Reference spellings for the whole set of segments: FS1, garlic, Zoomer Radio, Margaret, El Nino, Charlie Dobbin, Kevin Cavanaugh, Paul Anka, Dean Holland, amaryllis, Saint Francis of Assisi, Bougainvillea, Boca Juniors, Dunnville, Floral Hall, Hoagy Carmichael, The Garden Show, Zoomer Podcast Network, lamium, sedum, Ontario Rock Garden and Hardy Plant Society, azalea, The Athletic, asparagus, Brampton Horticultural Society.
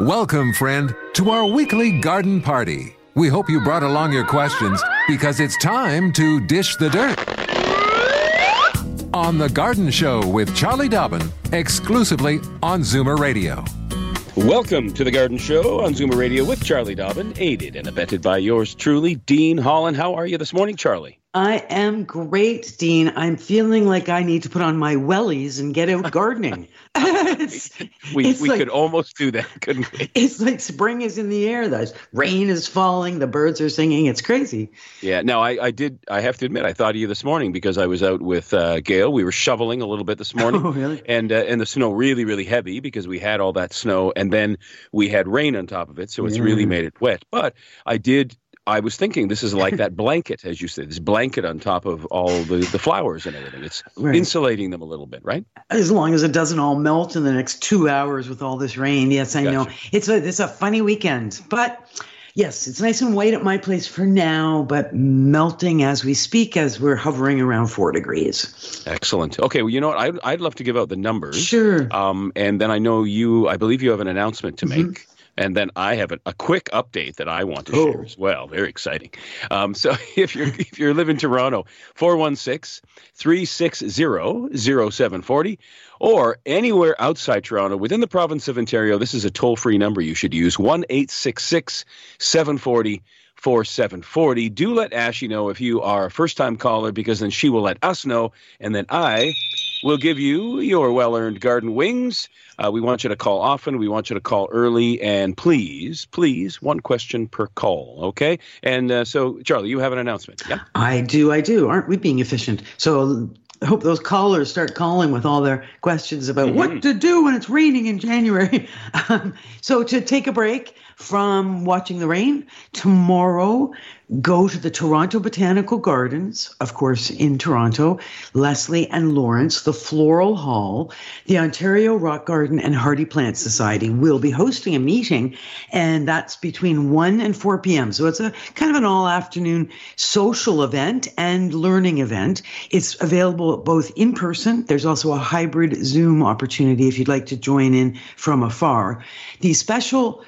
Welcome, friend, to our weekly garden party. We hope you brought along your questions because it's time to dish the dirt on The Garden Show with Charlie Dobbin, exclusively on Zoomer Radio. Welcome to The Garden Show on Zoomer Radio with Charlie Dobbin, aided and abetted by yours truly, Dean Holland. How are you this morning, Charlie? I am great, Dean. I'm feeling like I need to put on my wellies and get out gardening. we like, could almost do that, couldn't we? It's like spring is in the air. The rain is falling. The birds are singing. It's crazy. Yeah. No, I did. I have to admit, I thought of you this morning because I was out with Gail. We were shoveling a little bit this morning. Oh, really? And the snow really, really heavy because we had all that snow. And then we had rain on top of it. So it's really made it wet. But I was thinking this is like that blanket, as you say, this blanket on top of all the flowers and everything. It's right. Insulating them a little bit, right? As long as it doesn't all melt in the next 2 hours with all this rain. Yes, I know. It's a funny weekend. But yes, it's nice and white at my place for now, but melting as we speak as we're hovering around 4 degrees. Excellent. Okay, well, you know what? I'd love to give out the numbers. Sure. And then I believe you have an announcement to make. And then I have a quick update that I want to share as well. Very exciting. So if you live in Toronto, 416-360-0740, or anywhere outside Toronto within the province of Ontario, this is a toll-free number you should use, 1-866-740-4740. Do let Ashy know if you are a first-time caller, because then she will let us know, and then I we'll give you your well-earned garden wings. We want you to call often. We want you to call early. And please, please, one question per call, okay? And so, Charlie, you have an announcement. Yeah, I do. Aren't we being efficient? So I hope those callers start calling with all their questions about what to do when it's raining in January. So to take a break from watching the rain, tomorrow go to the Toronto Botanical Gardens, of course in Toronto, Leslie and Lawrence, the Floral Hall, the Ontario Rock Garden and Hardy Plant Society will be hosting a meeting, and that's between 1 and 4 p.m. So it's a kind of an all-afternoon social event and learning event. It's available both in person. There's also a hybrid Zoom opportunity if you'd like to join in from afar. The special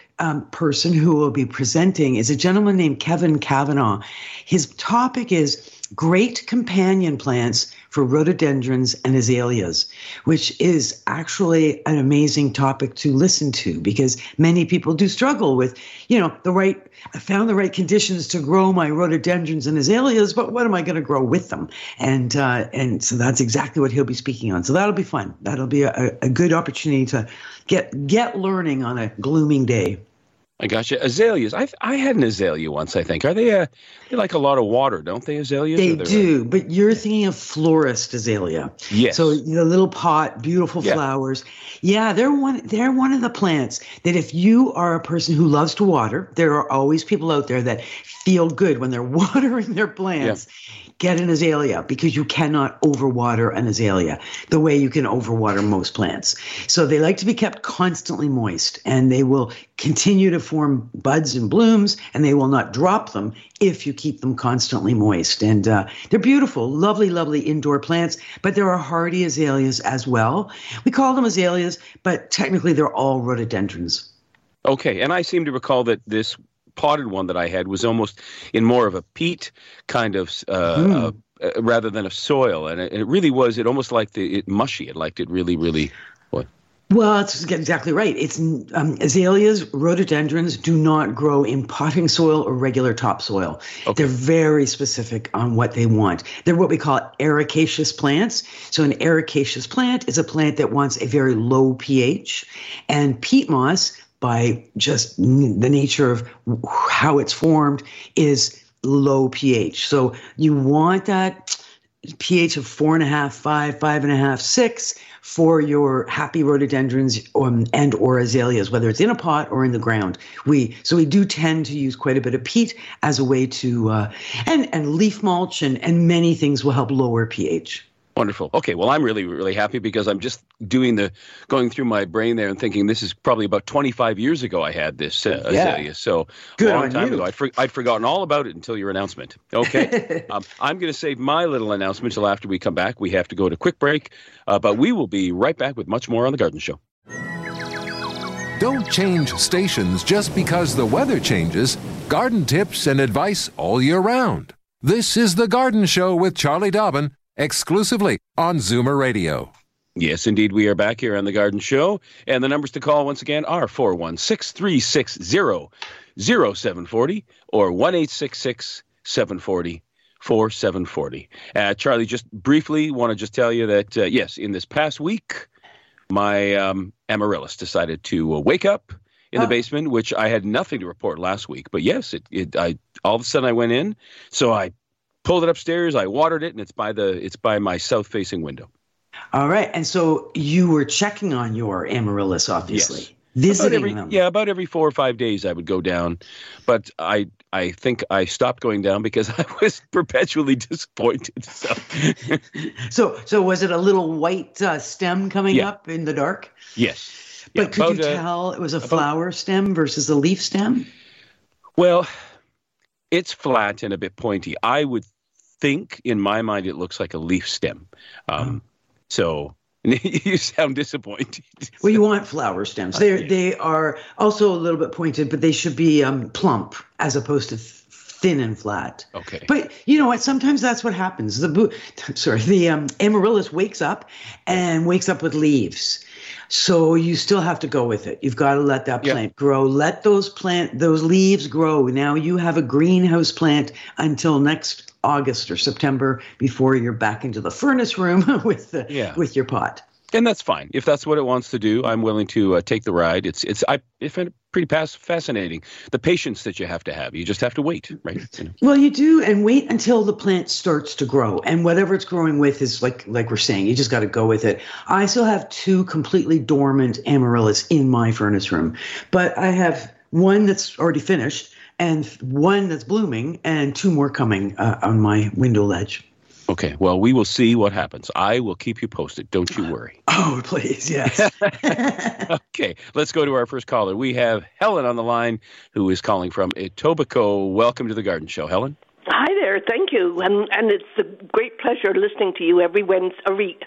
person who will be presenting is a gentleman named Kevin Cavanaugh. His topic is great companion plants for rhododendrons and azaleas, which is actually an amazing topic to listen to because many people do struggle with, I found the right conditions to grow my rhododendrons and azaleas, but what am I going to grow with them? And so that's exactly what he'll be speaking on. So that'll be fun. That'll be a good opportunity to get learning on a glooming day. I gotcha. Azaleas. I had an azalea once, I think. Are they like a lot of water, don't they, azaleas? They do, but you're thinking of florist azalea. Yes. So the little pot, beautiful flowers. Yeah, they're one of the plants that if you are a person who loves to water, there are always people out there that feel good when they're watering their plants. Yeah. Get an azalea because you cannot overwater an azalea the way you can overwater most plants. So they like to be kept constantly moist, and they will continue to form buds and blooms, and they will not drop them if you keep them constantly moist. And they're beautiful, lovely, lovely indoor plants, but there are hardy azaleas as well. We call them azaleas, but technically they're all rhododendrons. Okay, and I seem to recall that this potted one that I had was almost in more of a peat kind of rather than a soil, and it really was. It almost liked it mushy. It liked it really, really. What? Well, that's exactly right. It's azaleas, rhododendrons do not grow in potting soil or regular topsoil. Okay. They're very specific on what they want. They're what we call ericaceous plants. So an ericaceous plant is a plant that wants a very low pH, and peat moss, by just the nature of how it's formed, is low pH. So you want that pH of 4.5, 5, 5.5, 6 for your happy rhododendrons and or azaleas, whether it's in a pot or in the ground. So we do tend to use quite a bit of peat as a way to, and leaf mulch and many things will help lower pH. Wonderful. Okay, well, I'm really, really happy because I'm just going through my brain there and thinking this is probably about 25 years ago I had this azalea. So good, a long time ago. I'd forgotten all about it until your announcement. Okay. I'm going to save my little announcement till after we come back. We have to go to a quick break, but we will be right back with much more on The Garden Show. Don't change stations just because the weather changes. Garden tips and advice all year round. This is The Garden Show with Charlie Dobbin. Exclusively on Zoomer Radio. Yes, indeed. We are back here on The Garden Show. And the numbers to call once again are 416-360-0740 or 1-866-740-4740. Charlie, just briefly want to just tell you that, yes, in this past week, my amaryllis decided to wake up in the basement, which I had nothing to report last week. But yes, I all of a sudden I went in, so I pulled it upstairs, I watered it, and it's by my south-facing window. All right, and so you were checking on your amaryllis, obviously. Yes. Visiting them. Yeah, about every 4 or 5 days I would go down, but I think I stopped going down because I was perpetually disappointed. So, so was it a little white stem coming up in the dark? Yes. But could you tell it was a flower stem versus a leaf stem? Well, it's flat and a bit pointy. I would think, in my mind, it looks like a leaf stem. So you sound disappointed. Well, you want flower stems. They are also a little bit pointed, but they should be plump as opposed to thin and flat. Okay. But you know what? Sometimes that's what happens. The amaryllis wakes up with leaves. So you still have to go with it. You've got to let that plant grow. Let those leaves grow. Now you have a greenhouse plant until next August or September before you're back into the furnace room with your pot. And that's fine. If that's what it wants to do, I'm willing to take the ride. I find it pretty fascinating. The patience that you have to have. You just have to wait, right? You know? Well, you do, and wait until the plant starts to grow. And whatever it's growing with is like we're saying, you just got to go with it. I still have 2 completely dormant amaryllis in my furnace room, but I have one that's already finished and one that's blooming and 2 more coming on my window ledge. Okay, well, we will see what happens. I will keep you posted. Don't you worry. Oh, please, yes. Okay, let's go to our first caller. We have Helen on the line, who is calling from Etobicoke. Welcome to The Garden Show, Helen. Hi there. Thank you. And it's a great pleasure listening to you every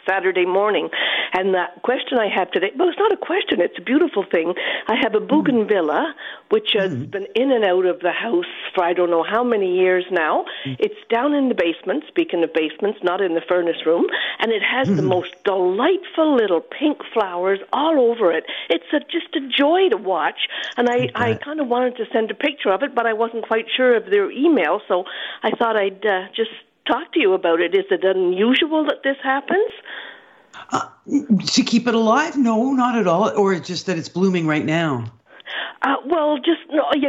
Saturday morning. And the question I have today, well, it's not a question. It's a beautiful thing. I have a Bougainvillea, which has been in and out of the house for I don't know how many years now. It's down in the basement, speaking of basements, not in the furnace room. And it has the most delightful little pink flowers all over it. It's just a joy to watch. And I kind of wanted to send a picture of it, but I wasn't quite sure of their email, so I thought I'd just talk to you about it. Is it unusual that this happens? To keep it alive? No, not at all. Or just that it's blooming right now?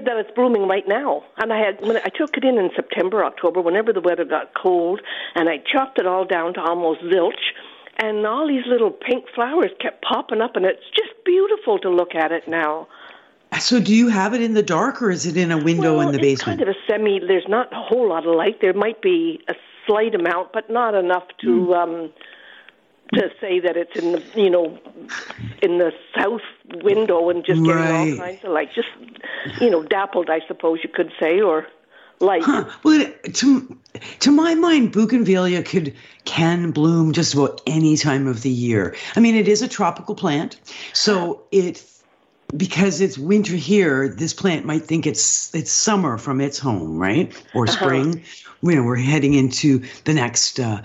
That it's blooming right now. And I took it in September, October, whenever the weather got cold, and I chopped it all down to almost zilch. And all these little pink flowers kept popping up, and it's just beautiful to look at it now. So do you have it in the dark, or is it in a window in the basement? It's kind of a there's not a whole lot of light. There might be a slight amount, but not enough to say that it's in the, in the south window and just getting all kinds of light. Just, dappled, I suppose you could say, or light. Huh. Well, to my mind, Bougainvillea can bloom just about any time of the year. I mean, it is a tropical plant, so because it's winter here, this plant might think it's summer from its home, right? Or spring. We're heading into the next, or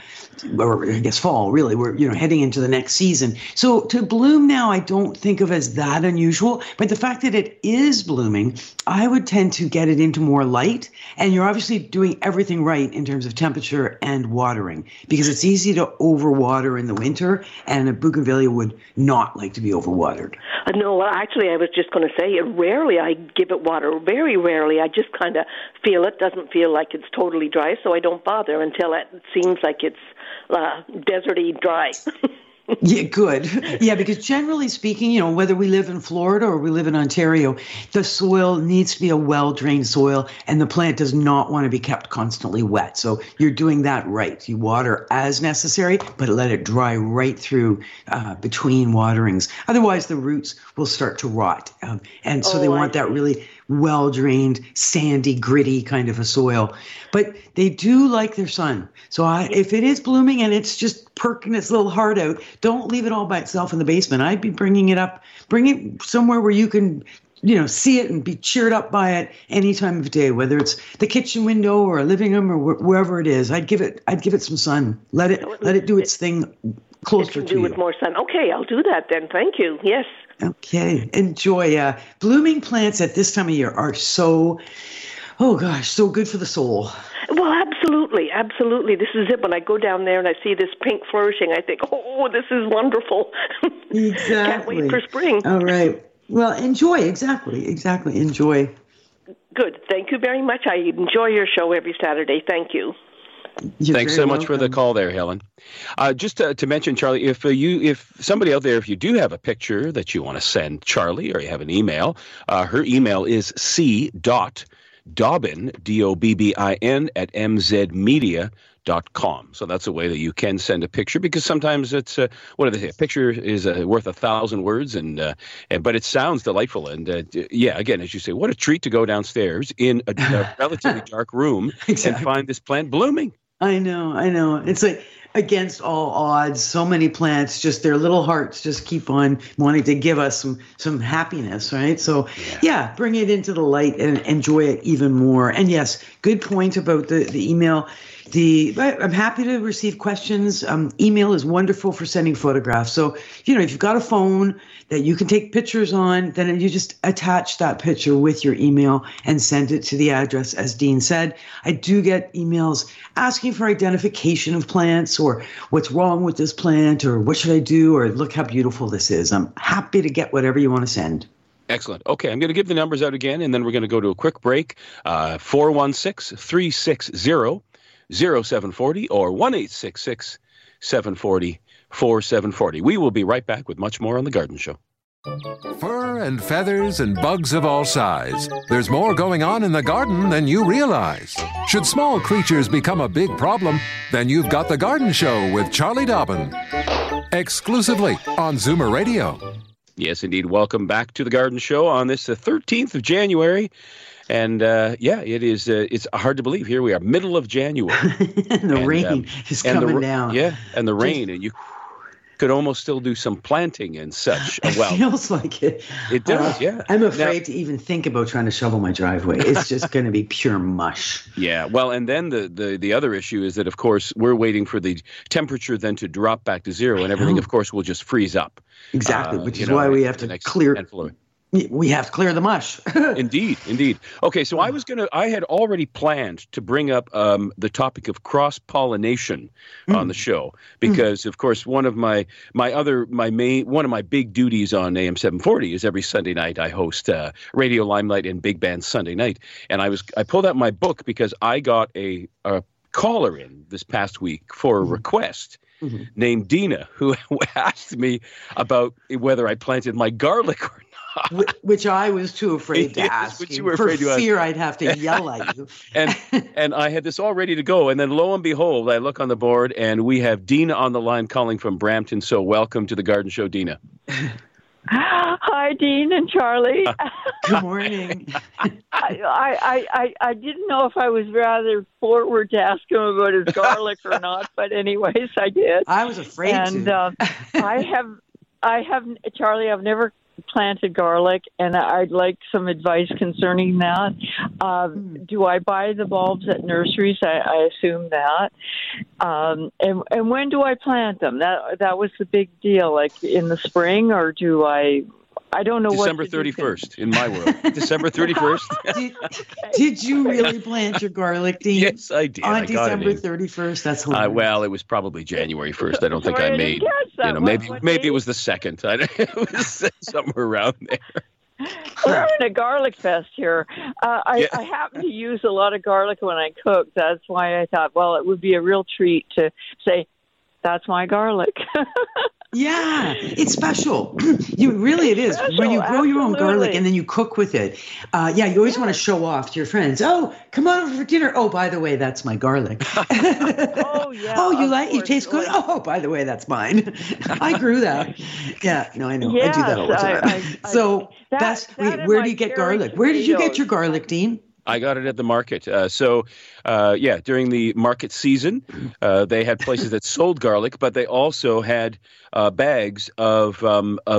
I guess fall, really. We're heading into the next season. So to bloom now, I don't think of as that unusual. But the fact that it is blooming, I would tend to get it into more light. And you're obviously doing everything right in terms of temperature and watering, because it's easy to overwater in the winter, and a Bougainvillea would not like to be overwatered. No, actually, I was just going to say, rarely I give it water, very rarely. I just kind of feel it, doesn't feel like it's totally dry, so I don't bother until it seems like it's deserty dry. Yeah, good. Yeah, because generally speaking, you know, whether we live in Florida or we live in Ontario, the soil needs to be a well-drained soil, and the plant does not want to be kept constantly wet. So you're doing that right. You water as necessary, but let it dry right through between waterings. Otherwise, the roots will start to rot. And so they want that really well-drained, sandy, gritty kind of a soil. But they do like their sun. So if it is blooming and it's just perking its little heart out, don't leave it all by itself in the basement. I'd be bringing it up. Bring it somewhere where you can, you know, see it and be cheered up by it any time of day, whether it's the kitchen window or a living room or wherever it is. I'd give it some sun. Let it do its thing closer to you. With more sun. Okay, I'll do that then. Thank you. Yes. Okay. Enjoy. Blooming plants at this time of year are so good for the soul. Well, absolutely. Absolutely. This is it. When I go down there and I see this pink flourishing, I think, this is wonderful. Exactly. Can't wait for spring. All right. Well, enjoy. Exactly. Enjoy. Good. Thank you very much. I enjoy your show every Saturday. Thank you. Thanks so much for the call there, Helen. Just to mention, Charlie, if somebody out there, if you do have a picture that you want to send Charlie or you have an email, her email is c.dobbin, D-O-B-B-I-N, at mzmedia.com. So that's a way that you can send a picture, because sometimes it's what do they say? A picture is worth 1,000 words, but it sounds delightful. And yeah, again, as you say, what a treat to go downstairs in a relatively dark room and find this plant blooming. I know. It's like against all odds, so many plants, just their little hearts just keep on wanting to give us some happiness, right? So, yeah, bring it into the light and enjoy it even more. And yes, good point about the email. I'm happy to receive questions. Email is wonderful for sending photographs. So, you know, if you've got a phone that you can take pictures on, then you just attach that picture with your email and send it to the address, as Dean said. I do get emails asking for identification of plants or what's wrong with this plant or what should I do or look how beautiful this is. I'm happy to get whatever you want to send. Excellent. Okay, I'm going to give the numbers out again, and then we're going to go to a quick break. 416-360. 0740 or 1-866-740-4740. We will be right back with much more on The Garden Show. Fur and feathers and bugs of all sizes. There's more going on in the garden than you realize. Should small creatures become a big problem, then you've got The Garden Show with Charlie Dobbin. Exclusively on Zoomer Radio. Yes, indeed. Welcome back to The Garden Show on this the 13th of January. And, it is, it's hard to believe. Here we are, middle of January. and the rain is coming down. Yeah, and the rain. And you could almost still do some planting and such. It feels like it. It does, yeah. I'm afraid to even think about trying to shovel my driveway. It's just going to be pure mush. Yeah, well, and then the other issue is that, of course, we're waiting for the temperature then to drop back to zero. And everything, of course, will just freeze up. Exactly, which is why we have to clear... We have to clear the mush. Indeed. Okay, so I had already planned to bring up the topic of cross-pollination on the show because, of course, one of my big duties on AM 740 is every Sunday night I host Radio Limelight and Big Band Sunday Night, and I pulled out my book because I got a caller in this past week for a request. Mm-hmm. Named Dina, who asked me about whether I planted my garlic or not. Which I was too afraid to ask. Which you were afraid to ask. For fear I'd have to yell at you. and I had this all ready to go. And then lo and behold, I look on the board and we have Dina on the line calling from Brampton. So welcome to The Garden Show, Dina. Hi, Dean and Charlie. Good morning. I didn't know if I was rather forward to ask him about his garlic or not, but anyways, I did. I was afraid to. I have, Charlie, I've never planted garlic, and I'd like some advice concerning that. Do I buy the bulbs at nurseries? I assume that. And when do I plant them? That was the big deal. Like in the spring, or do I don't know. December 31st in my world. December 31st. Did you really plant your garlic, Dean? Yes, I did. On December 31st. That's hilarious. Well, it was probably January 1st. I don't think I made. You know, maybe it was the 2nd. It was somewhere around there. We're in a garlic fest here. I happen to use a lot of garlic when I cook. That's why I thought, well, it would be a real treat to say, that's my garlic. Yeah, it's special. It really is. When you grow your own garlic and then you cook with it, you always want to show off to your friends. Oh, come on over for dinner. Oh, by the way, that's my garlic. Oh, you like? You taste good. Oh, by the way, that's mine. I grew that. Yeah, no, I know. Yes, I do that all the time. Where do you get garlic? Where did you get your garlic, Dean? I got it at the market. During the market season, they had places that sold garlic, but they also had bags of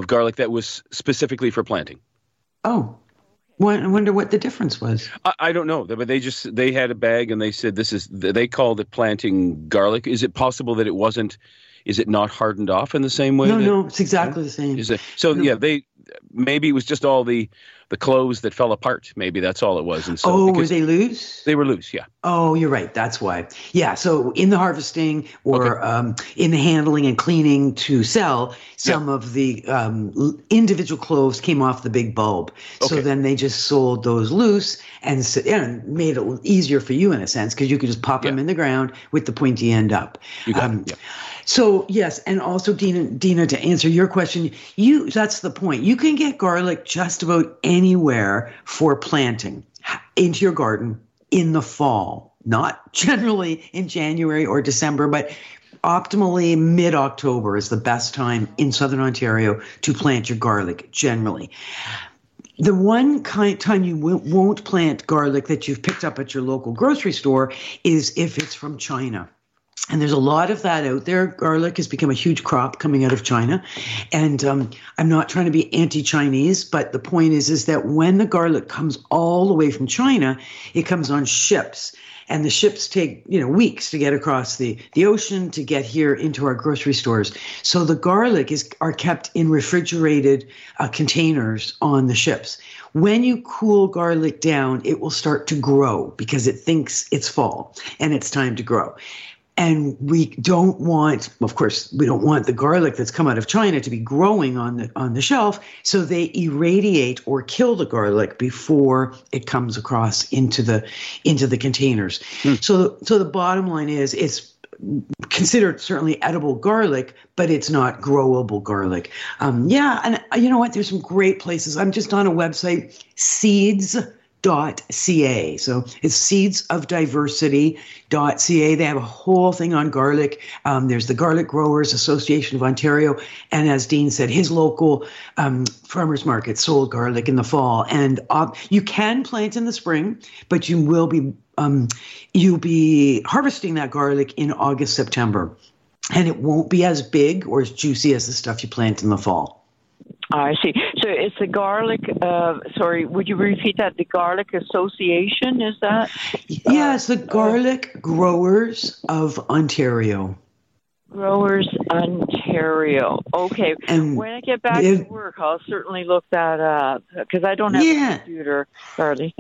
garlic that was specifically for planting. Oh, I wonder what the difference was. I don't know, but they had a bag and they said they called it planting garlic. Is it possible that it wasn't? Is it not hardened off in the same way? No, it's exactly the same. Maybe it was just all the clothes that fell apart. Maybe that's all it was. And so, were they loose? They were loose, yeah. Oh, you're right. That's why. Yeah, so in the harvesting or in the handling and cleaning to sell, some of the individual cloves came off the big bulb. Okay. So then they just sold those loose and made it easier for you in a sense because you could just pop them in the ground with the pointy end up. You got it. So, yes, and also, Dina, to answer your question, that's the point. You can get garlic just about anywhere for planting into your garden in the fall, not generally in January or December, but optimally mid-October is the best time in Southern Ontario to plant your garlic generally. The one time you won't plant garlic that you've picked up at your local grocery store is if it's from China. And there's a lot of that out there. Garlic has become a huge crop coming out of China. And I'm not trying to be anti-Chinese, but the point is that when the garlic comes all the way from China, it comes on ships. And the ships take, weeks to get across the ocean to get here into our grocery stores. So the garlic are kept in refrigerated containers on the ships. When you cool garlic down, it will start to grow because it thinks it's fall and it's time to grow. And we don't want the garlic that's come out of China to be growing on the shelf, so they irradiate or kill the garlic before it comes across into the containers. Mm. So the bottom line is it's considered certainly edible garlic, but it's not growable garlic. And you know what? There's some great places. I'm just on a website, seeds.ca. So it's seedsofdiversity.ca. They have a whole thing on garlic. There's the Garlic Growers Association of Ontario. And as Dean said, his local farmers market sold garlic in the fall. And you can plant in the spring, but you will be harvesting that garlic in August, September. And it won't be as big or as juicy as the stuff you plant in the fall. I see. So it's the garlic, would you repeat that? The Garlic Association, is that? Yes, the Garlic Growers of Ontario. Growers Ontario. Okay. And when I get back to work, I'll certainly look that up because I don't have a computer, Charlie.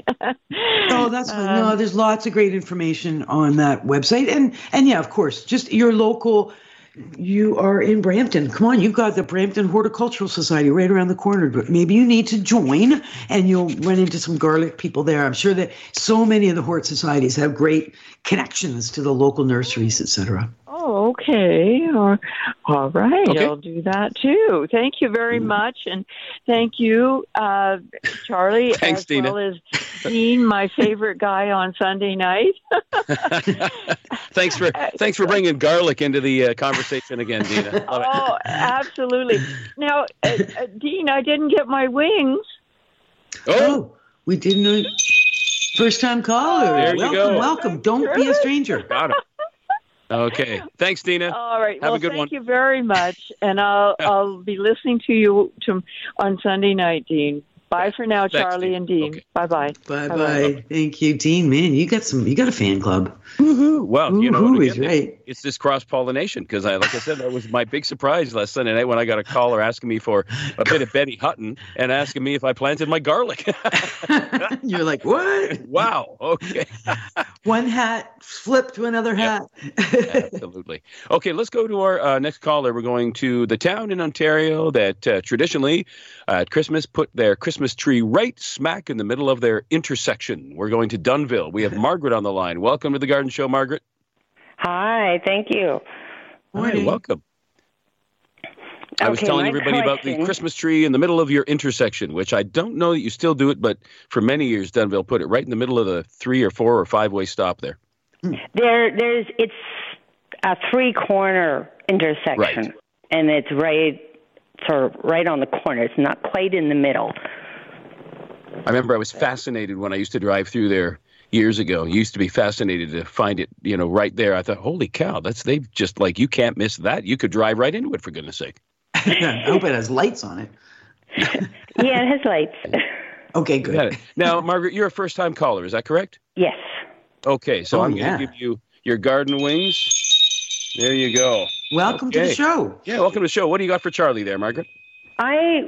Oh, that's fine. No, there's lots of great information on that website. And yeah, of course, just your local... You are in Brampton. Come on, you've got the Brampton Horticultural Society right around the corner. But maybe you need to join and you'll run into some garlic people there. I'm sure that so many of the hort societies have great connections to the local nurseries, etc. Oh, okay. All right. Okay. I'll do that too. Thank you very much. And thank you, Charlie. Thanks, Dina. Well as Dean, my favorite guy on Sunday night. Thanks for bringing garlic into the conversation again, Dina. Oh, absolutely. Now, Dean, I didn't get my wings. Oh, we didn't. First time caller. There you go. Welcome. Don't be a stranger. Got it. Okay. Thanks, Dina. All right. Have a good one. Thank you very much. And I'll be listening to you on Sunday night, Dean. Bye for now, Charlie and Dean. Okay. Bye-bye. Bye-bye. Thank you, Dean. Man, you got a fan club. Woohoo. Well, you know, again, it's this cross-pollination because, like I said, that was my big surprise last Sunday night when I got a caller asking me for a bit of Betty Hutton and asking me if I planted my garlic. You're like, what? Wow. Okay. One hat flipped to another hat. Absolutely. Okay, let's go to our next caller. We're going to the town in Ontario that traditionally at Christmas put their Christmas tree right smack in the middle of their intersection. We're going to Dunnville. We have Margaret on the line. Welcome to the Garden Show, Margaret. Hi, thank you. Hi, welcome. I was telling everybody about the Christmas tree in the middle of your intersection, which I don't know that you still do it, but for many years, Dunnville put it right in the middle of the 3 or 4 or 5-way stop there. There's it's a 3-corner intersection, right. And it's right sort of right on the corner. It's not quite in the middle. I remember I was fascinated when I used to drive through there years ago. I used to be fascinated to find it, you know, right there. I thought, holy cow, they've just like, you can't miss that. You could drive right into it, for goodness sake. I hope it has lights on it. Yeah, it has lights. Okay, good. Now, Margaret, you're a first-time caller. Is that correct? Yes. Okay, so I'm going to give you your garden wings. There you go. Welcome to the show. Yeah, welcome to the show. What do you got for Charlie there, Margaret?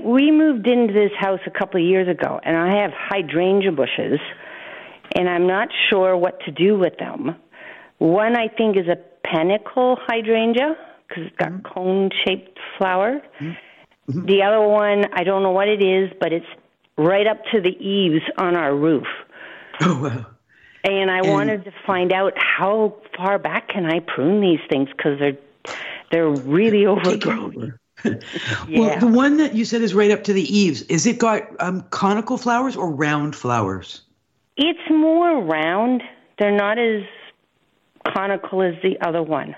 We moved into this house a couple of years ago, and I have hydrangea bushes, and I'm not sure what to do with them. One, I think, is a panicle hydrangea, because it's got cone-shaped flower. Mm-hmm. The other one, I don't know what it is, but it's right up to the eaves on our roof. Oh, wow. And I wanted to find out how far back can I prune these things, because they're really overgrown. Yeah. Well, the one that you said is right up to the eaves, is it got conical flowers or round flowers? It's more round. They're not as conical as the other one.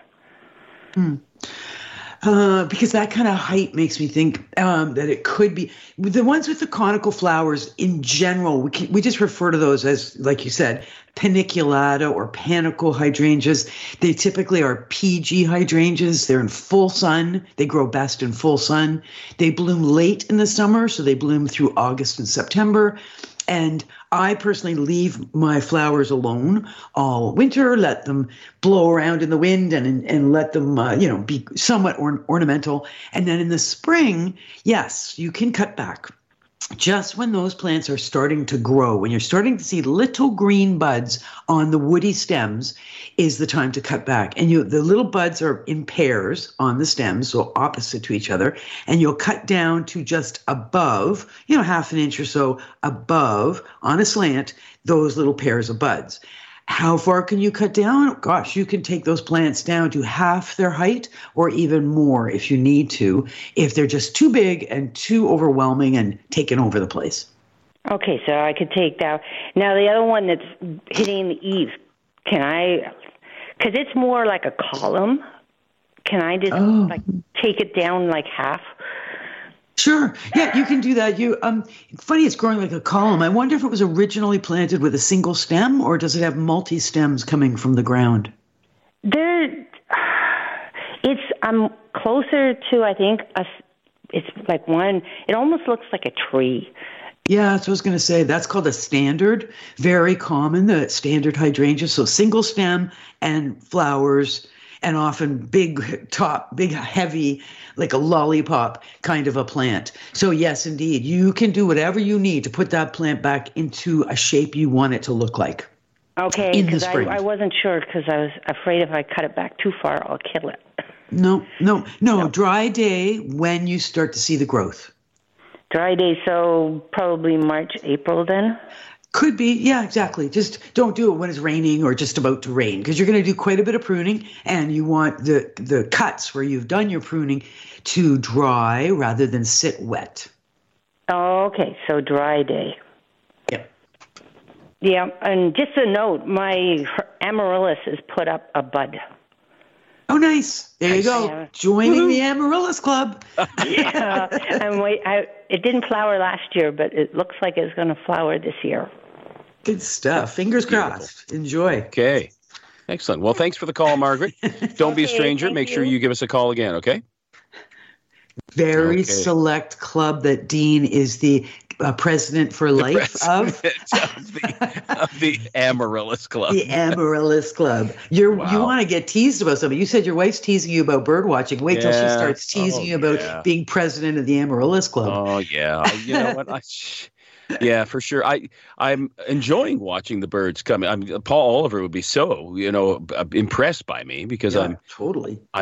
Because that kind of height makes me think that it could be. The ones with the conical flowers in general, we just refer to those as, like you said, paniculata or panicle hydrangeas. They typically are PG hydrangeas. They're in full sun. They grow best in full sun. They bloom late in the summer, so they bloom through August and September. And I personally leave my flowers alone all winter, let them blow around in the wind and let them, be somewhat ornamental. And then in the spring, yes, you can cut back. Just when those plants are starting to grow, when you're starting to see little green buds on the woody stems, is the time to cut back. And the little buds are in pairs on the stems, so opposite to each other. And you'll cut down to just above, half an inch or so above on a slant, those little pairs of buds. How far can you cut down? Gosh, you can take those plants down to half their height or even more if you need to, if they're just too big and too overwhelming and taking over the place. Okay, so I could take that. Now, the other one that's hitting the eaves, because it's more like a column, can I just take it down like half? Sure. Yeah, you can do that. Funny, it's growing like a column. I wonder if it was originally planted with a single stem, or does it have multi stems coming from the ground? I'm closer to, I think, it's like one. It almost looks like a tree. Yeah, that's what I was going to say. That's called a standard. Very common, the standard hydrangea. So single stem and flowers. And often big top, big heavy, like a lollipop kind of a plant. So yes, indeed, you can do whatever you need to put that plant back into a shape you want it to look like. Okay, because I wasn't sure because I was afraid if I cut it back too far, I'll kill it. No. Dry day when you start to see the growth. Dry day, so probably March, April then? Could be. Yeah, exactly. Just don't do it when it's raining or just about to rain, because you're going to do quite a bit of pruning, and you want the cuts where you've done your pruning to dry rather than sit wet. Oh, okay. So dry day. Yep. Yeah. And just a note, my amaryllis has put up a bud. Oh, nice. There you go. Yeah. Joining the Amaryllis Club. Yeah. It didn't flower last year, but it looks like it's going to flower this year. Good stuff. Fingers crossed. Enjoy. Okay. Excellent. Well, thanks for the call, Margaret. Don't be a stranger. Make sure you give us a call again, okay? Very select club that Dean is the president for life of the Amaryllis Club. The Amaryllis Club. You want to get teased about something. You said your wife's teasing you about bird watching. Wait till she starts teasing you about being president of the Amaryllis Club. Oh, yeah. You know what? Yeah, for sure. I'm enjoying watching the birds come. Paul Oliver would be so, impressed by me because I'm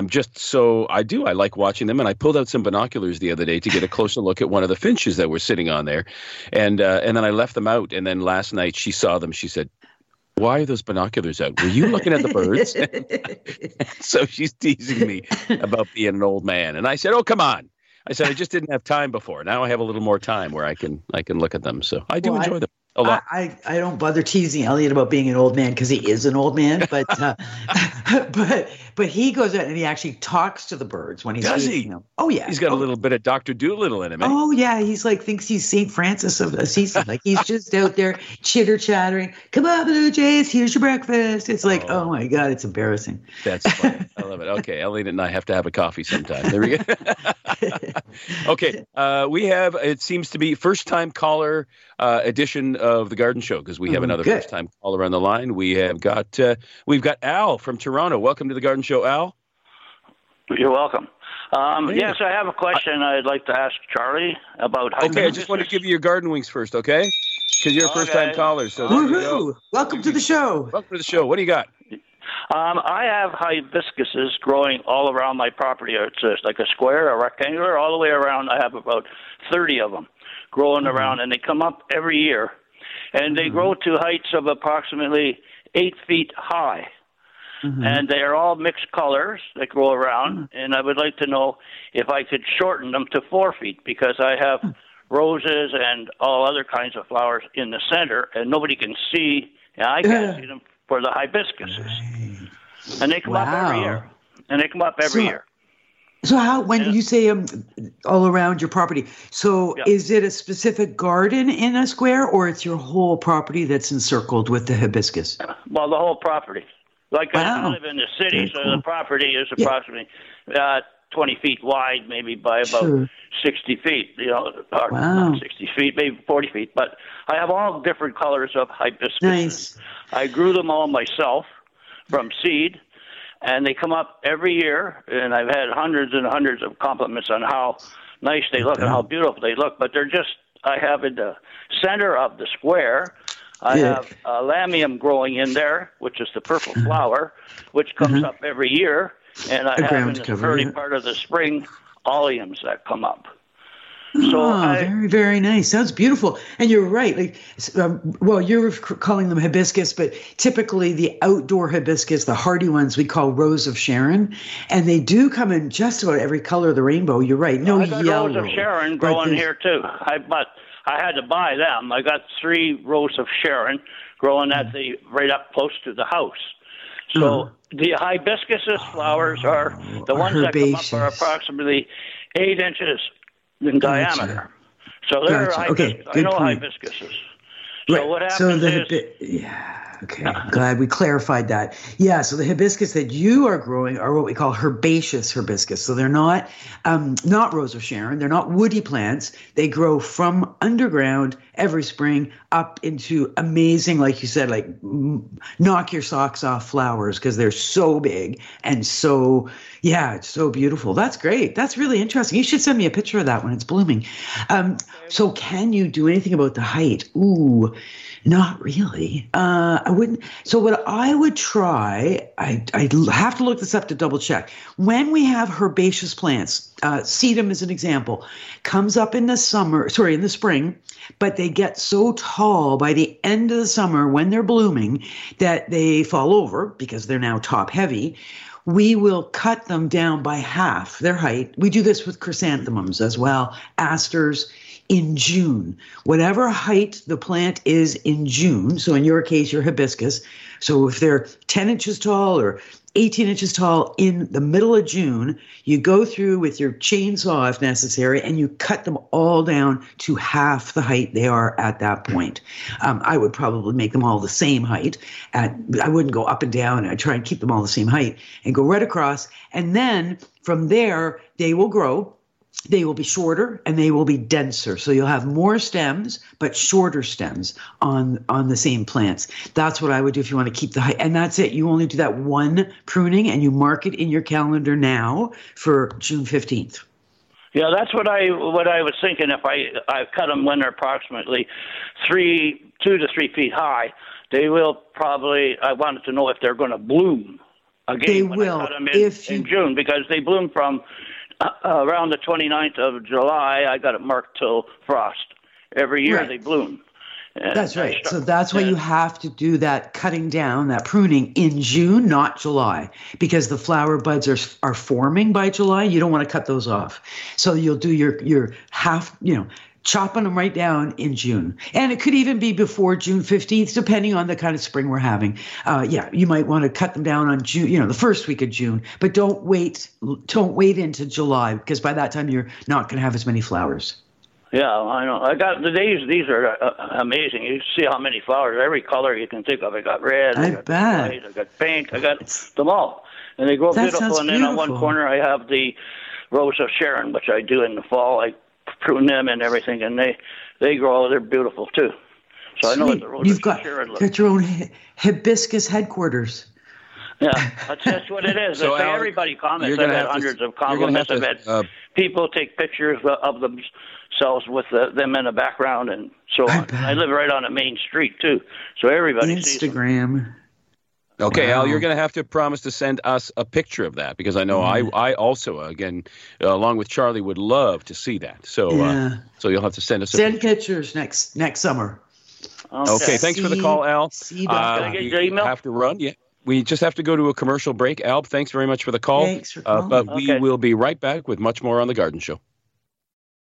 just so I like watching them. And I pulled out some binoculars the other day to get a closer look at one of the finches that were sitting on there. And then I left them out. And then last night she saw them. She said, "Why are those binoculars out? Were you looking at the birds?" So she's teasing me about being an old man. And I said, "Oh, come on. I said I just didn't have time before. Now I have a little more time where I can look at them. So I do enjoy them a lot. I don't bother teasing Elliot about being an old man because he is an old man, but but he goes out and he actually talks to the birds when he's feeding them. Oh yeah, he's got a little bit of Dr. Doolittle in him. Eh? Oh yeah, he's like thinks he's Saint Francis of Assisi. Like he's just out there chitter chattering. Come on, Blue Jays, here's your breakfast. It's like oh my god, it's embarrassing. That's funny. I love it. Okay, Elliot and I have to have a coffee sometime. There we go. Okay, we have it seems to be first time caller edition of the Garden Show because we have another first time caller on the line. We have got we've got Al from Toronto. Welcome to the Garden Show, Al. You're welcome. Yes, I have a question I'd like to ask Charlie about hibiscus. Okay, I just want to give you your garden wings first, okay? Because you're a first-time caller. So woohoo! Welcome to the show. Welcome to the show. What do you got? I have hibiscuses growing all around my property. It's like a square, a rectangular, all the way around. I have about 30 of them growing around, and they come up every year. And they grow to heights of approximately 8 feet high. Mm-hmm. And they are all mixed colors that grow around, and I would like to know if I could shorten them to 4 feet because I have roses and all other kinds of flowers in the center, and nobody can see, and I can't see them for the hibiscuses. And they come up every year. And they come up every year. So how when you say all around your property, so is it a specific garden in a square, or it's your whole property that's encircled with the hibiscus? Well, the whole property. Like I live in the city, so the property is approximately 20 feet wide, maybe by about 60 feet, you know, or not 60 feet, maybe 40 feet. But I have all different colors of hibiscus. Nice. I grew them all myself from seed, and they come up every year, and I've had hundreds and hundreds of compliments on how nice they look and how beautiful they look. But they're just, I have in the center of the square, I have lamium growing in there, which is the purple flower, which comes up every year. And I have in the early part of the spring oleums that come up. So very, very nice. Sounds beautiful. And you're right. Like, well, you're calling them hibiscus, but typically the outdoor hibiscus, the hardy ones, we call Rose of Sharon. And they do come in just about every color of the rainbow. You're right. No yellow. Rose of Sharon growing here, too. I had to buy them. I got 3 rows of Sharon growing at the right up close to the house. So the hibiscus flowers are the ones herbaceous. That come up are approximately 8 inches in diameter. So they're hibiscus. Okay. I know hibiscuses. So what happens okay, I'm glad we clarified that. Yeah, so the hibiscus that you are growing are what we call herbaceous hibiscus. So they're not Rose of Sharon. They're not woody plants. They grow from underground every spring up into amazing, like you said, like knock your socks off flowers because they're so big and so, it's so beautiful. That's great. That's really interesting. You should send me a picture of that when it's blooming. So can you do anything about the height? Ooh. Not really. I wouldn't. So what I would try, I'd have to look this up to double check. When we have herbaceous plants, sedum is an example, comes up in the spring, but they get so tall by the end of the summer when they're blooming that they fall over because they're now top heavy. We will cut them down by half their height. We do this with chrysanthemums as well, asters. In June, whatever height the plant is in June, so in your case, your hibiscus, so if they're 10 inches tall or 18 inches tall in the middle of June, you go through with your chainsaw if necessary, and you cut them all down to half the height they are at that point. I would probably make them all the same height. I wouldn't go up and down. I'd try and keep them all the same height and go right across. And then from there, they will grow. They will be shorter and they will be denser. So you'll have more stems, but shorter stems on the same plants. That's what I would do if you want to keep the height. And that's it. You only do that one pruning and you mark it in your calendar now for June 15th. Yeah, that's what I was thinking. If I cut them when they're approximately 2 to 3 feet high, they will probably, I wanted to know if they're going to bloom again. They will. I cut them in June because they bloom from... around the 29th of July, I got it marked till frost. Every year they bloom. That's right. So that's why you have to do that cutting down, that pruning in June, not July, because the flower buds are forming by July. You don't want to cut those off. So you'll do your half, chopping them right down in June. And it could even be before June 15th, depending on the kind of spring we're having. You might want to cut them down on June, the first week of June, but don't wait into July, because by that time you're not going to have as many flowers. Yeah, I know. I got these are amazing. You see how many flowers, every color you can think of. I got red, I got white, I got pink, I got them all. And they grow beautiful. And then on one corner I have the Rose of Sharon, which I do in the fall. I prune them and everything, and they grow. They're beautiful too. So sweet. I know what the Rose of Sharon looks like. You've got your own hibiscus headquarters. Yeah, that's what it is. So Al, everybody comments. I've had hundreds of compliments. I've had people take pictures of themselves with them in the background and so on. I live right on a main street, too, so everybody sees Instagram. Okay, wow. Al, you're going to have to promise to send us a picture of that, because I know I also, again, along with Charlie, would love to see that. So so you'll have to send us a picture. Pictures next summer. Okay, thanks for the call, Al. Can I get your email? You have to run, yeah. We just have to go to a commercial break. Al, thanks very much for the call. Thanks for calling. But we will be right back with much more on The Garden Show.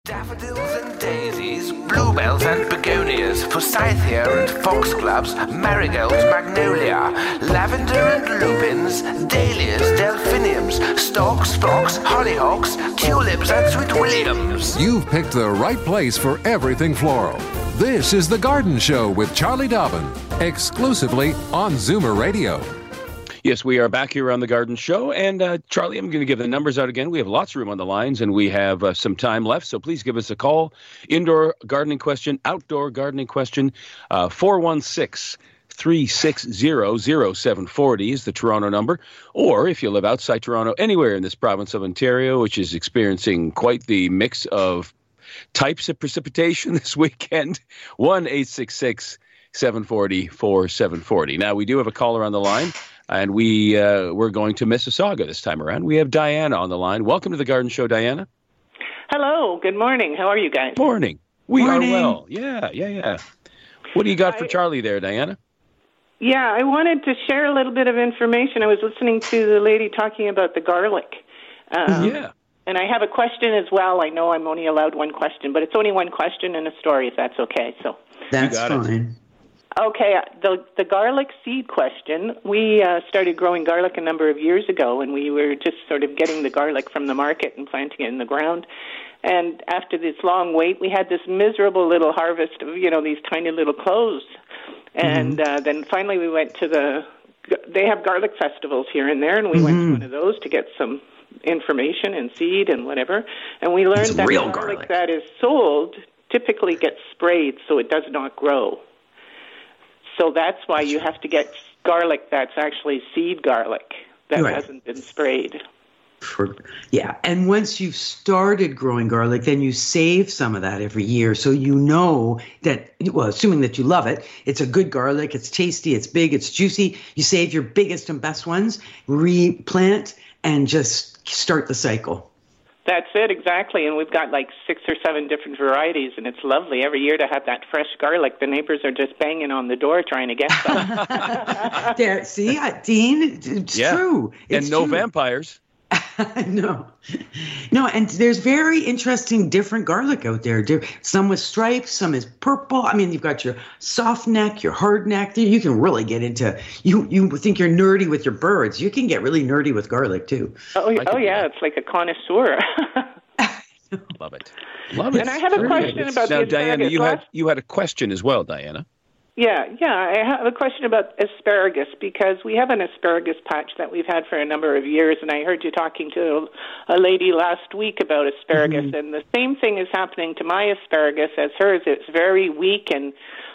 Daffodils and daisies, bluebells and begonias, forsythia and foxgloves, marigolds, magnolia, lavender and lupins, dahlias, delphiniums, stalks, fox, hollyhocks, tulips and sweet williams. You've picked the right place for everything floral. This is The Garden Show with Charlie Dobbin, exclusively on Zoomer Radio. Yes, we are back here on The Garden Show, and Charlie, I'm going to give the numbers out again. We have lots of room on the lines, and we have some time left, so please give us a call. Indoor gardening question, outdoor gardening question, 416-360-0740 is the Toronto number, or if you live outside Toronto, anywhere in this province of Ontario, which is experiencing quite the mix of types of precipitation this weekend, 1-866-740-4740. Now, we do have a caller on the line. And we're going to Mississauga this time around. We have Diana on the line. Welcome to The Garden Show, Diana. Hello. Good morning. How are you guys? Morning. We are well. Yeah. What do you got for Charlie there, Diana? Yeah, I wanted to share a little bit of information. I was listening to the lady talking about the garlic. And I have a question as well. I know I'm only allowed one question, but it's only one question and a story, if that's okay. So that's fine. Okay, the garlic seed question, we started growing garlic a number of years ago, and we were just sort of getting the garlic from the market and planting it in the ground. And after this long wait, we had this miserable little harvest of, these tiny little cloves. And then finally we went to they have garlic festivals here and there, and we went to one of those to get some information and seed and whatever. And we learned that real garlic that is sold typically gets sprayed so it does not grow. So that's why you have to get garlic that's actually seed garlic that hasn't been sprayed. Yeah, and once you've started growing garlic, then you save some of that every year. So you know that, well, assuming that you love it, it's a good garlic, it's tasty, it's big, it's juicy. You save your biggest and best ones, replant, and just start the cycle. That's it, exactly. And we've got like 6 or 7 different varieties, and it's lovely. Every year to have that fresh garlic, the neighbors are just banging on the door trying to get some. There, see, Dean, it's true. It's true. Vampires. No, and there's very interesting different garlic out there. Some with stripes, some is purple. I mean, you've got your soft neck, your hard neck. You can really get into, you think you're nerdy with your birds. You can get really nerdy with garlic, too. Oh yeah, it's like a connoisseur. Love it. And I have a question about the asparagus. Now, Diana, you had a question as well, Diana. Yeah, I have a question about asparagus, because we have an asparagus patch that we've had for a number of years, and I heard you talking to a lady last week about asparagus, and the same thing is happening to my asparagus as hers. It's very weak, and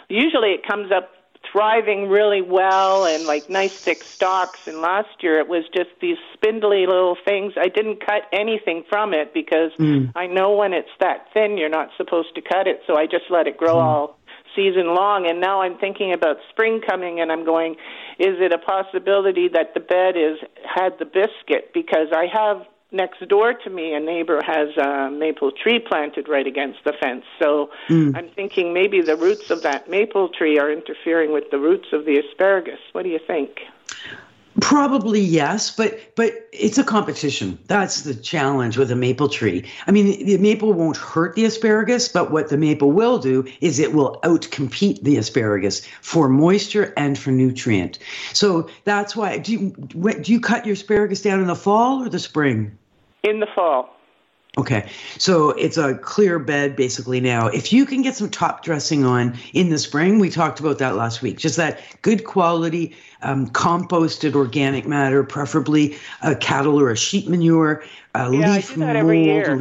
usually it comes up thriving really well and like nice thick stalks, and last year it was just these spindly little things. I didn't cut anything from it because I know when it's that thin, you're not supposed to cut it, so I just let it grow all season long. And now I'm thinking about spring coming, and I'm going, is it a possibility that the bed had the biscuit? Because I have next door to me, a neighbor has a maple tree planted right against the fence. So I'm thinking maybe the roots of that maple tree are interfering with the roots of the asparagus. What do you think? Probably yes, but it's a competition. That's the challenge with a maple tree. I mean, the maple won't hurt the asparagus, but what the maple will do is it will outcompete the asparagus for moisture and for nutrient. So that's why. Do you cut your asparagus down in the fall or the spring? In the fall. Okay, so it's a clear bed basically now. If you can get some top dressing on in the spring, we talked about that last week, just that good quality composted organic matter, preferably a cattle or a sheep manure, leaf mold. I do that every year.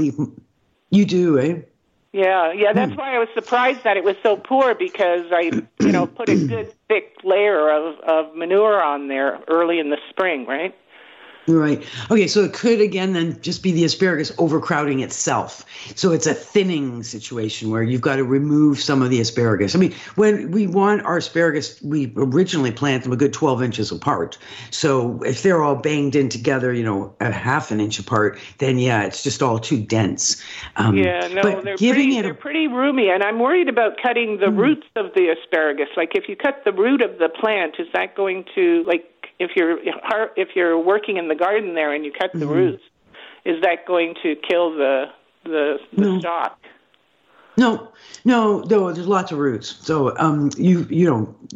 You do, eh? Yeah, that's why I was surprised that it was so poor, because I put a good thick layer of manure on there early in the spring, right? Right. Okay, so it could, again, then just be the asparagus overcrowding itself. So it's a thinning situation where you've got to remove some of the asparagus. I mean, when we want our asparagus, we originally plant them a good 12 inches apart. So if they're all banged in together, a half an inch apart, then, yeah, it's just all too dense. They're pretty roomy, and I'm worried about cutting the roots of the asparagus. Like, if you cut the root of the plant, is that going to, like, if you're working in the garden there and you cut the roots, is that going to kill the stock? No, there's lots of roots. So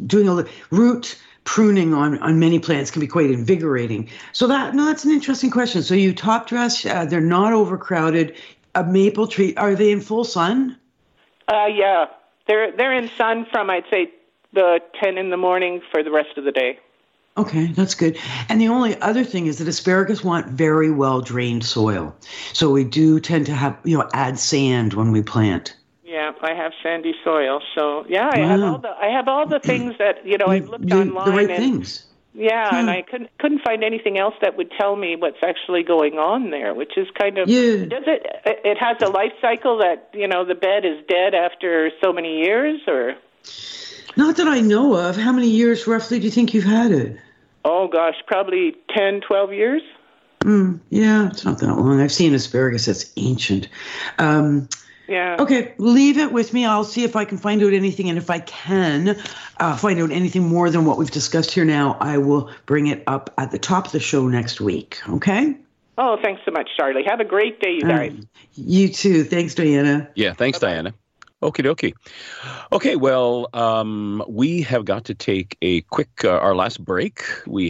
doing a root pruning on many plants can be quite invigorating. So that's an interesting question. So you top dress, they're not overcrowded. A maple tree, are they in full sun? Yeah, they're in sun from, I'd say, the 10 in the morning for the rest of the day. Okay, that's good. And the only other thing is that asparagus want very well drained soil. So we do tend to have, add sand when we plant. Yeah, I have sandy soil. So I have all the things that, I've looked online. The right things. Yeah, and I couldn't find anything else that would tell me what's actually going on there, which is kind of It has a life cycle that, the bed is dead after so many years, or not that I know of. How many years roughly do you think you've had it? Oh, gosh, probably 10, 12 years. Yeah, it's not that long. I've seen asparagus that's ancient. Yeah. Okay, leave it with me. I'll see if I can find out anything. And if I can find out anything more than what we've discussed here now, I will bring it up at the top of the show next week. Okay? Oh, thanks so much, Charlie. Have a great day, you guys. You too. Thanks, Diana. Yeah, thanks, bye-bye. Diana. Okie dokie. Okay, well, we have got to take a quick, our last break. We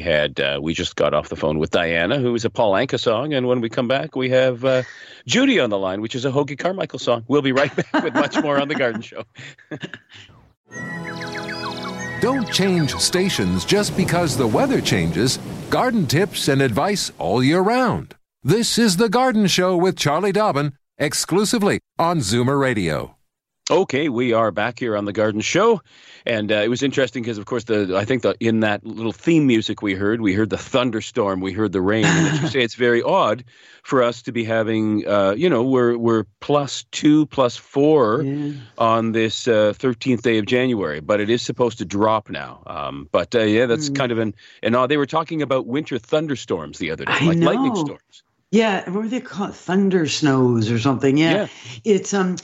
just got off the phone with Diana, who is a Paul Anka song. And when we come back, we have Judy on the line, which is a Hoagy Carmichael song. We'll be right back with much more on The Garden Show. Don't change stations just because the weather changes. Garden tips and advice all year round. This is The Garden Show with Charlie Dobbin, exclusively on Zoomer Radio. Okay, we are back here on The Garden Show, and it was interesting because, of course, in that little theme music we heard the thunderstorm, we heard the rain, and as you say, it's very odd for us to be having, we're +2, +4 on this 13th day of January, but it is supposed to drop now. That's kind of an odd. They were talking about winter thunderstorms the other day, lightning storms. Yeah, what were they called? Thunder snows or something. Yeah. It's not.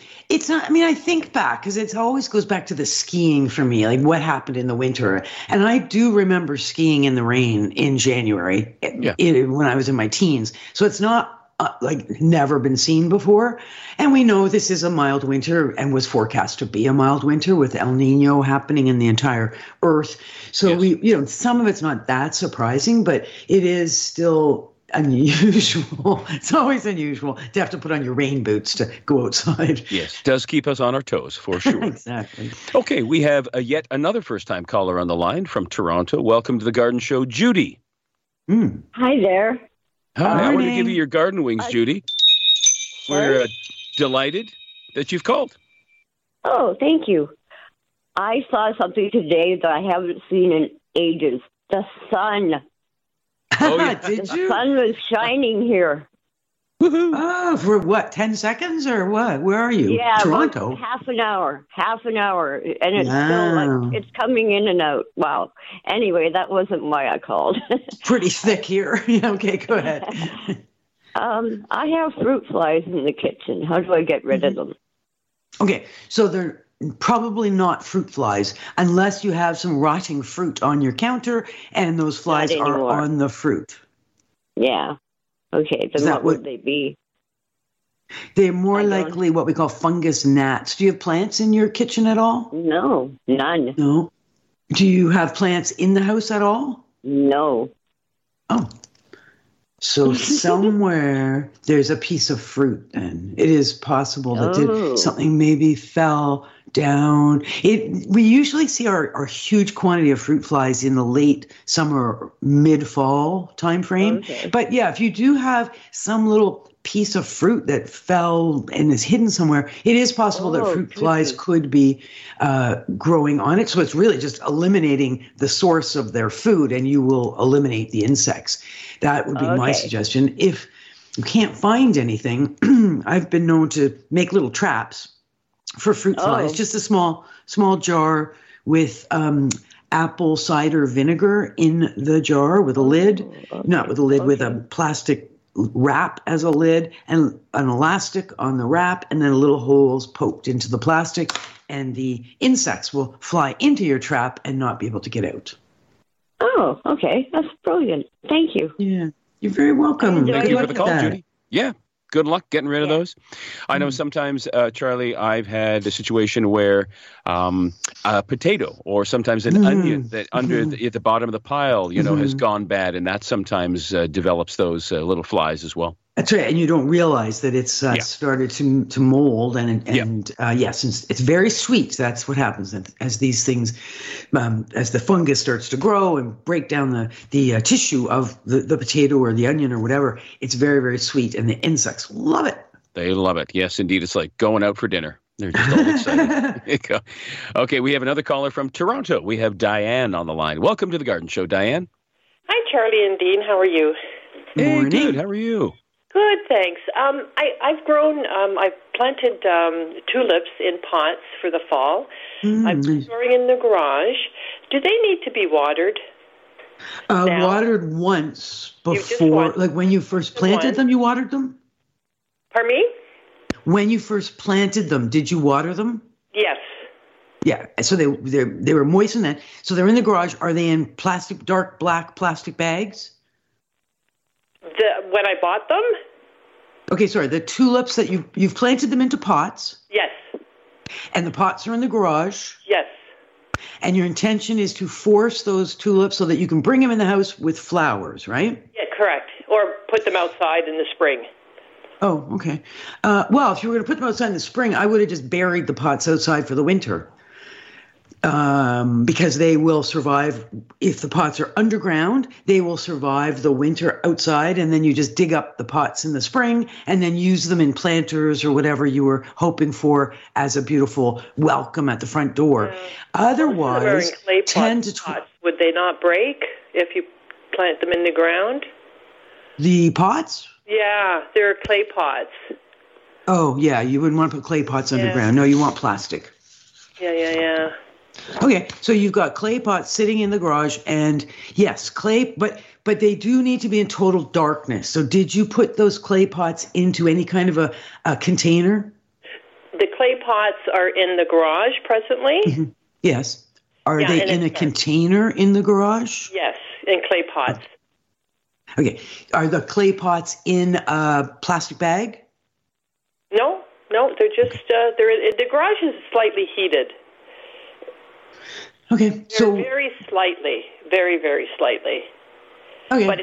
I mean, I think back because it always goes back to the skiing for me, like what happened in the winter. And I do remember skiing in the rain in January when I was in my teens. So it's not never been seen before. And we know this is a mild winter and was forecast to be a mild winter with El Nino happening in the entire earth. So we some of it's not that surprising, but it is still unusual. It's always unusual to have to put on your rain boots to go outside. Yes, it does keep us on our toes for sure. Exactly. Okay, we have yet another first-time caller on the line from Toronto. Welcome to The Garden Show, Judy. Hi there. Hi. I want to give you your garden wings, Judy. We're delighted that you've called. Oh, thank you. I saw something today that I haven't seen in ages. The sun. Oh, yeah. Did you? The sun was shining here. Woohoo. Oh, for what, 10 seconds or what? Where are you? Yeah, Toronto. Half an hour. And it's still like, it's coming in and out. Wow. Anyway, that wasn't why I called. Pretty thick here. Okay, go ahead. I have fruit flies in the kitchen. How do I get rid of them? Okay, so they're probably not fruit flies unless you have some rotting fruit on your counter and those flies are on the fruit. Yeah. Okay, then what would they be? They're more likely what we call fungus gnats. Do you have plants in your kitchen at all? No, none. No. Do you have plants in the house at all? No. Oh. So somewhere there's a piece of fruit then. It is possible that something maybe fell down. We usually see our huge quantity of fruit flies in the late summer, mid-fall time frame. Okay. But yeah, if you do have some little piece of fruit that fell and is hidden somewhere, it is possible that fruit flies could be growing on it. So it's really just eliminating the source of their food and you will eliminate the insects. That would be my suggestion. If you can't find anything, I've been known to make little traps for fruit flies, just a small jar with apple cider vinegar in the jar with a lid, not with a lid, with a plastic wrap as a lid and an elastic on the wrap and then little holes poked into the plastic and the insects will fly into your trap and not be able to get out. Oh, okay. That's brilliant. Thank you. Yeah. You're very welcome. Thank you for the call, Judy. Yeah. Good luck getting rid of those. I know sometimes, Charlie, I've had a situation where a potato or sometimes an onion that under at the bottom of the pile, you know, has gone bad. And that sometimes develops those little flies as well. That's right. And you don't realize that it's started to mold. And it's very sweet. That's what happens as these things, as the fungus starts to grow and break down the tissue of the potato or the onion or whatever. It's very, very sweet. And the insects love it. They love it. Yes, indeed. It's like going out for dinner. They're just all excited. Okay. We have another caller from Toronto. We have Diane on the line. Welcome to The Garden Show, Diane. Hi, Charlie and Dean. How are you? Hey, good. How are you? Good, thanks. I've planted tulips in pots for the fall. I'm growing in the garage. Do they need to be watered? Watered once before, like when you first planted them, you watered them? Pardon me? When you first planted them, did you water them? Yes. Yeah, so they were moistened then. So they're in the garage. Are they in plastic, dark black plastic bags? When I bought them? Okay, sorry. The tulips that you've planted them into pots? Yes. And the pots are in the garage? Yes. And your intention is to force those tulips so that you can bring them in the house with flowers, right? Yeah, correct. Or put them outside in the spring. Oh, okay. Well, if you were going to put them outside in the spring, I would have just buried the pots outside for the winter. Because they will survive, if the pots are underground, they will survive the winter outside, and then you just dig up the pots in the spring and then use them in planters or whatever you were hoping for as a beautiful welcome at the front door. Otherwise, 10 to 20 would they not break if you plant them in the ground? The pots? Yeah, they're clay pots. Oh, yeah, you wouldn't want to put clay pots underground. No, you want plastic. Yeah. Okay, so you've got clay pots sitting in the garage, and yes, clay, but they do need to be in total darkness. So did you put those clay pots into any kind of a container? The clay pots are in the garage presently. Mm-hmm. Yes. Are they in a container in the garage? Yes, in clay pots. Okay. Are the clay pots in a plastic bag? No, they're just, the garage is slightly heated. Okay, so very slightly, very, very slightly. Okay, but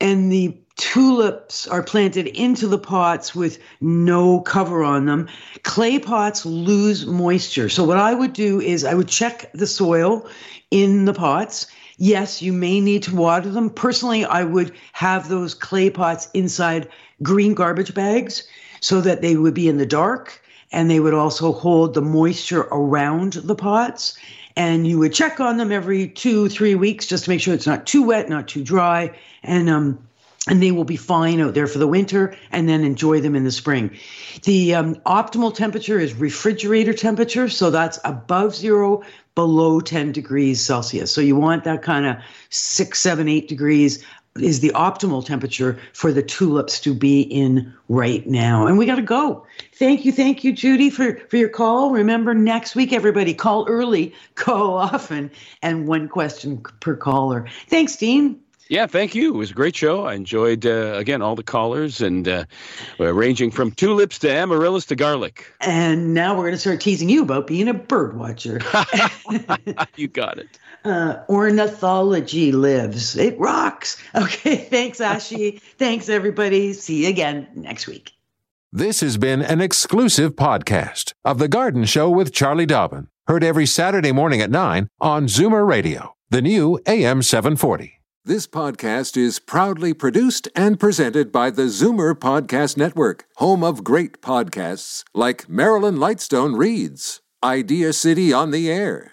and the tulips are planted into the pots with no cover on them. Clay pots lose moisture. So what I would do is I would check the soil in the pots. Yes, you may need to water them. Personally, I would have those clay pots inside green garbage bags so that they would be in the dark. And they would also hold the moisture around the pots. And you would check on them every 2-3 weeks just to make sure it's not too wet, not too dry. And they will be fine out there for the winter and then enjoy them in the spring. The optimal temperature is refrigerator temperature. So that's above zero, below 10 degrees Celsius. So you want that kind of 6, 7, 8 degrees is the optimal temperature for the tulips to be in right now. And we got to go. Thank you, Judy, for your call. Remember, next week, everybody, call early, call often, and one question per caller. Thanks, Dean. Yeah, thank you. It was a great show. I enjoyed, again, all the callers, and ranging from tulips to amaryllis to garlic. And now we're going to start teasing you about being a bird watcher. You got it. Ornithology lives. It rocks. Okay, thanks, Ashi. Thanks, everybody. See you again next week. This has been an exclusive podcast of The Garden Show with Charlie Dobbin. Heard every Saturday morning at 9 on Zoomer Radio, the new AM 740. This podcast is proudly produced and presented by the Zoomer Podcast Network, home of great podcasts like Marilyn Lightstone Reads, Idea City on the Air,